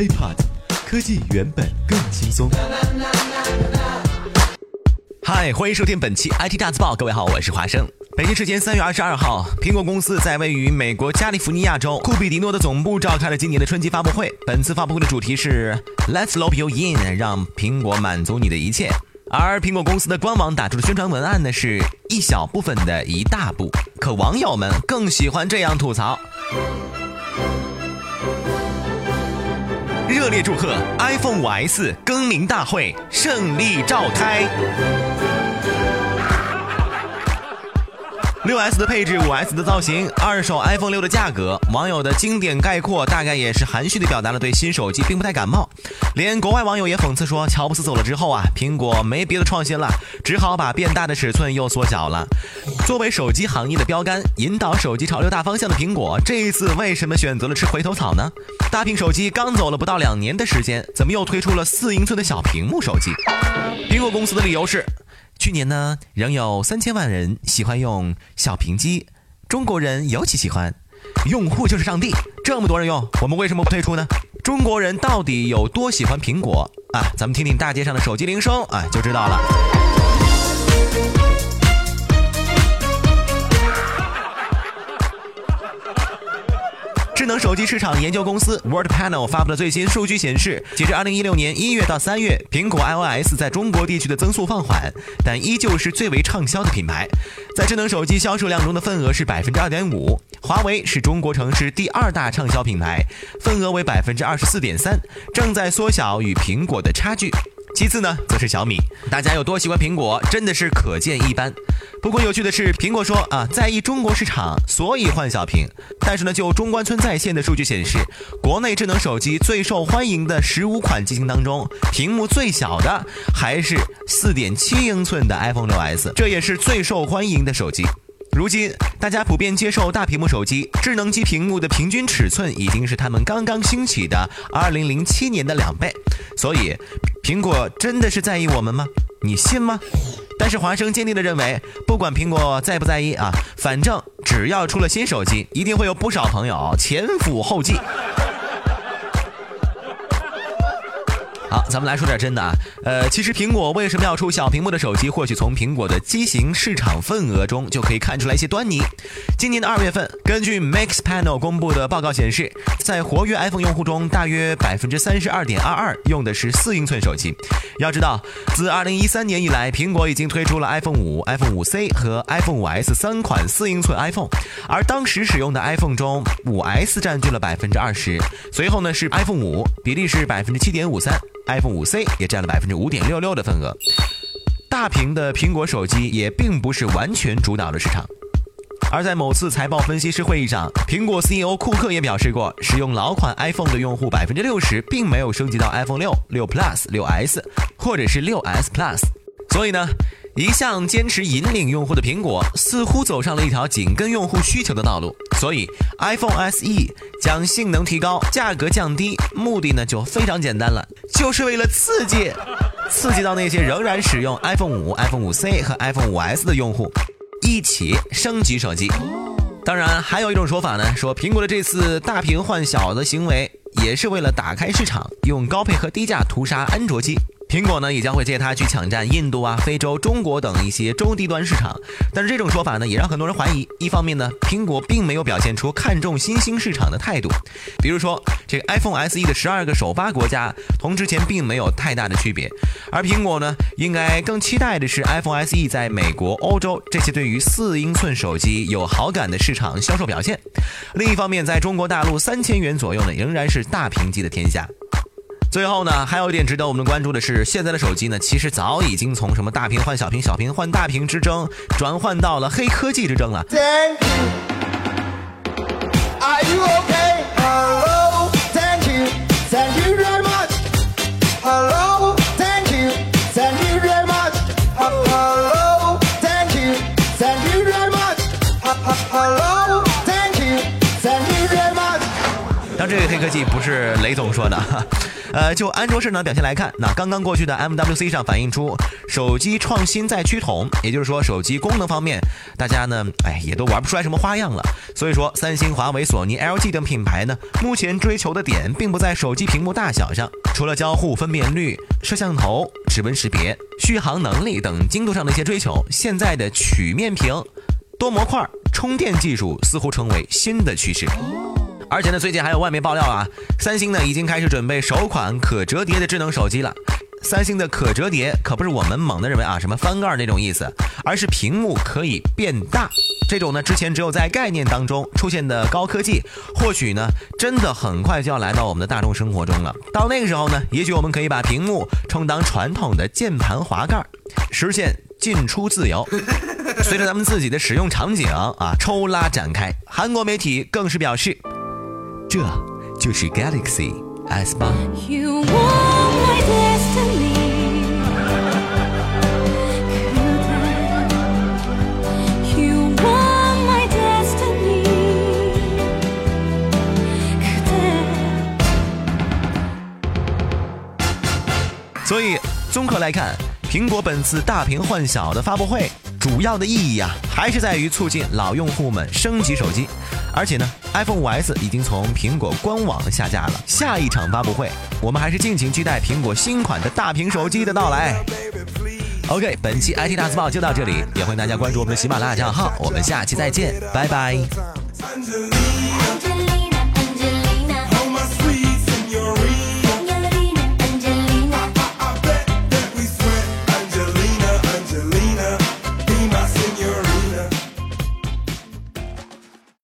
HeyPod， 科技原本更轻松。嗨，欢迎收听本期 IT 大字报，各位好，我是华生。北京时间3月22号，苹果公司在位于美国加利福尼亚州库比迪诺的总部召开了今年的春季发布会。本次发布会的主题是 Let's Love You In， 让苹果满足你的一切。而苹果公司的官网打出的宣传文案呢，是一小部分的一大步。可网友们更喜欢这样吐槽。热烈祝贺 iPhone 5S 更名大会胜利召开。6S 的配置， 5S 的造型，二手 iPhone 6的价格，网友的经典概括大概也是含蓄地表达了对新手机并不太感冒。连国外网友也讽刺说，乔布斯走了之后啊，苹果没别的创新了，只好把变大的尺寸又缩小了。作为手机行业的标杆，引导手机潮流大方向的苹果，这一次为什么选择了吃回头草呢？大屏手机刚走了不到2年的时间，怎么又推出了4英寸的小屏幕手机？苹果公司的理由是，去年呢，仍有3000万人喜欢用小屏机，中国人尤其喜欢。用户就是上帝，这么多人用，我们为什么不推出呢？中国人到底有多喜欢苹果啊？咱们听听大街上的手机铃声啊，就知道了。智能手机市场研究公司 Worldpanel 发布的最新数据显示，截至2016年1月到3月，苹果 iOS 在中国地区的增速放缓，但依旧是最为畅销的品牌。在智能手机销售量中的份额是 2.5%， 华为是中国城市第2大畅销品牌，份额为 24.3%， 正在缩小与苹果的差距。其次呢，则是小米。大家有多喜欢苹果，真的是可见一斑。不过有趣的是，苹果说在意中国市场，所以换小屏。但是呢，就中关村在线的数据显示，国内智能手机最受欢迎的15款机型当中，屏幕最小的还是 4.7 英寸的 iPhone 6S， 这也是最受欢迎的手机。如今大家普遍接受大屏幕手机，智能机屏幕的平均尺寸已经是他们刚刚兴起的2007年的2倍。所以苹果真的是在意我们吗？你信吗？但是华生坚定地认为，不管苹果在不在意啊，反正只要出了新手机，一定会有不少朋友前赴后继。好，咱们来说点真的啊。其实苹果为什么要出小屏幕的手机，或许从苹果的机型市场份额中就可以看出来一些端倪。今年的2月份，根据 MIX Panel 公布的报告显示，在活跃 iPhone 用户中，大约 32.22% 用的是4英寸手机。要知道，自2013年以来，苹果已经推出了 iPhone 5、iPhone 5C 和 iPhone 5S 3款4英寸 iPhone， 而当时使用的 iPhone 中 ，5S 占据了 20%， 随后呢是 iPhone 5， 比例是 7.53%。iPhone 5C 也占了 5.66% 的份额。大屏的苹果手机也并不是完全主导了市场。而在某次财报分析师会议上，苹果 CEO 库克也表示过，使用老款 iPhone 的用户 60% 并没有升级到 iPhone 6、6 Plus、6S 或者是 6S Plus。所以呢，一向坚持引领用户的苹果似乎走上了一条紧跟用户需求的道路。所以 iPhone SE 将性能提高，价格降低，目的呢就非常简单了，就是为了刺激到那些仍然使用 iPhone 5、iPhone 5C 和 iPhone 5S 的用户一起升级手机。当然还有一种说法呢，说苹果的这次大屏换小的行为也是为了打开市场，用高配和低价屠杀安卓机。苹果呢也将会借它去抢占印度啊、非洲、中国等一些中低端市场。但是这种说法呢也让很多人怀疑，一方面呢，苹果并没有表现出看重新兴市场的态度。比如说这个 iPhone SE 的12个首发国家同之前并没有太大的区别。而苹果呢应该更期待的是 iPhone SE 在美国、欧洲这些对于4英寸手机有好感的市场销售表现。另一方面，在中国大陆3000元左右呢仍然是大屏机的天下。最后呢，还有一点值得我们关注的是，现在的手机呢，其实早已经从什么大屏换小屏、小屏换大屏之争，转换到了黑科技之争了。Thank you. Are you okay? Hello, thank you, thank you very much. Hello, thank you, thank you very much. Hello, thank you, thank you very much. Hello, thank you, thank you very much. 当这黑科技不是雷总说的。就安卓市场表现来看，那刚刚过去的 MWC 上反映出手机创新在趋同，也就是说手机功能方面大家呢也都玩不出来什么花样了。所以说三星、华为、索尼、LG 等品牌呢，目前追求的点并不在手机屏幕大小上，除了交互、分辨率、摄像头、指纹识别、续航能力等精度上的一些追求，现在的曲面屏、多模块、充电技术似乎成为新的趋势。而且呢，最近还有外媒爆料啊，三星呢已经开始准备首款可折叠的智能手机了。三星的可折叠可不是我们猛地认为啊什么翻盖那种意思，而是屏幕可以变大。这种呢之前只有在概念当中出现的高科技，或许呢真的很快就要来到我们的大众生活中了。到那个时候呢，也许我们可以把屏幕充当传统的键盘滑盖，实现进出自由。随着咱们自己的使用场景啊抽拉展开，韩国媒体更是表示，这就是 Galaxy S 8。所以综合来看，苹果本次大屏换小的发布会主要的意义啊，还是在于促进老用户们升级手机。而且呢 iPhone 5S 已经从苹果官网下架了，下一场发布会我们还是尽情期待苹果新款的大屏手机的到来。 OK， 本期 IT 大字报就到这里，也欢迎大家关注我们的喜马拉雅账号，我们下期再见，拜拜。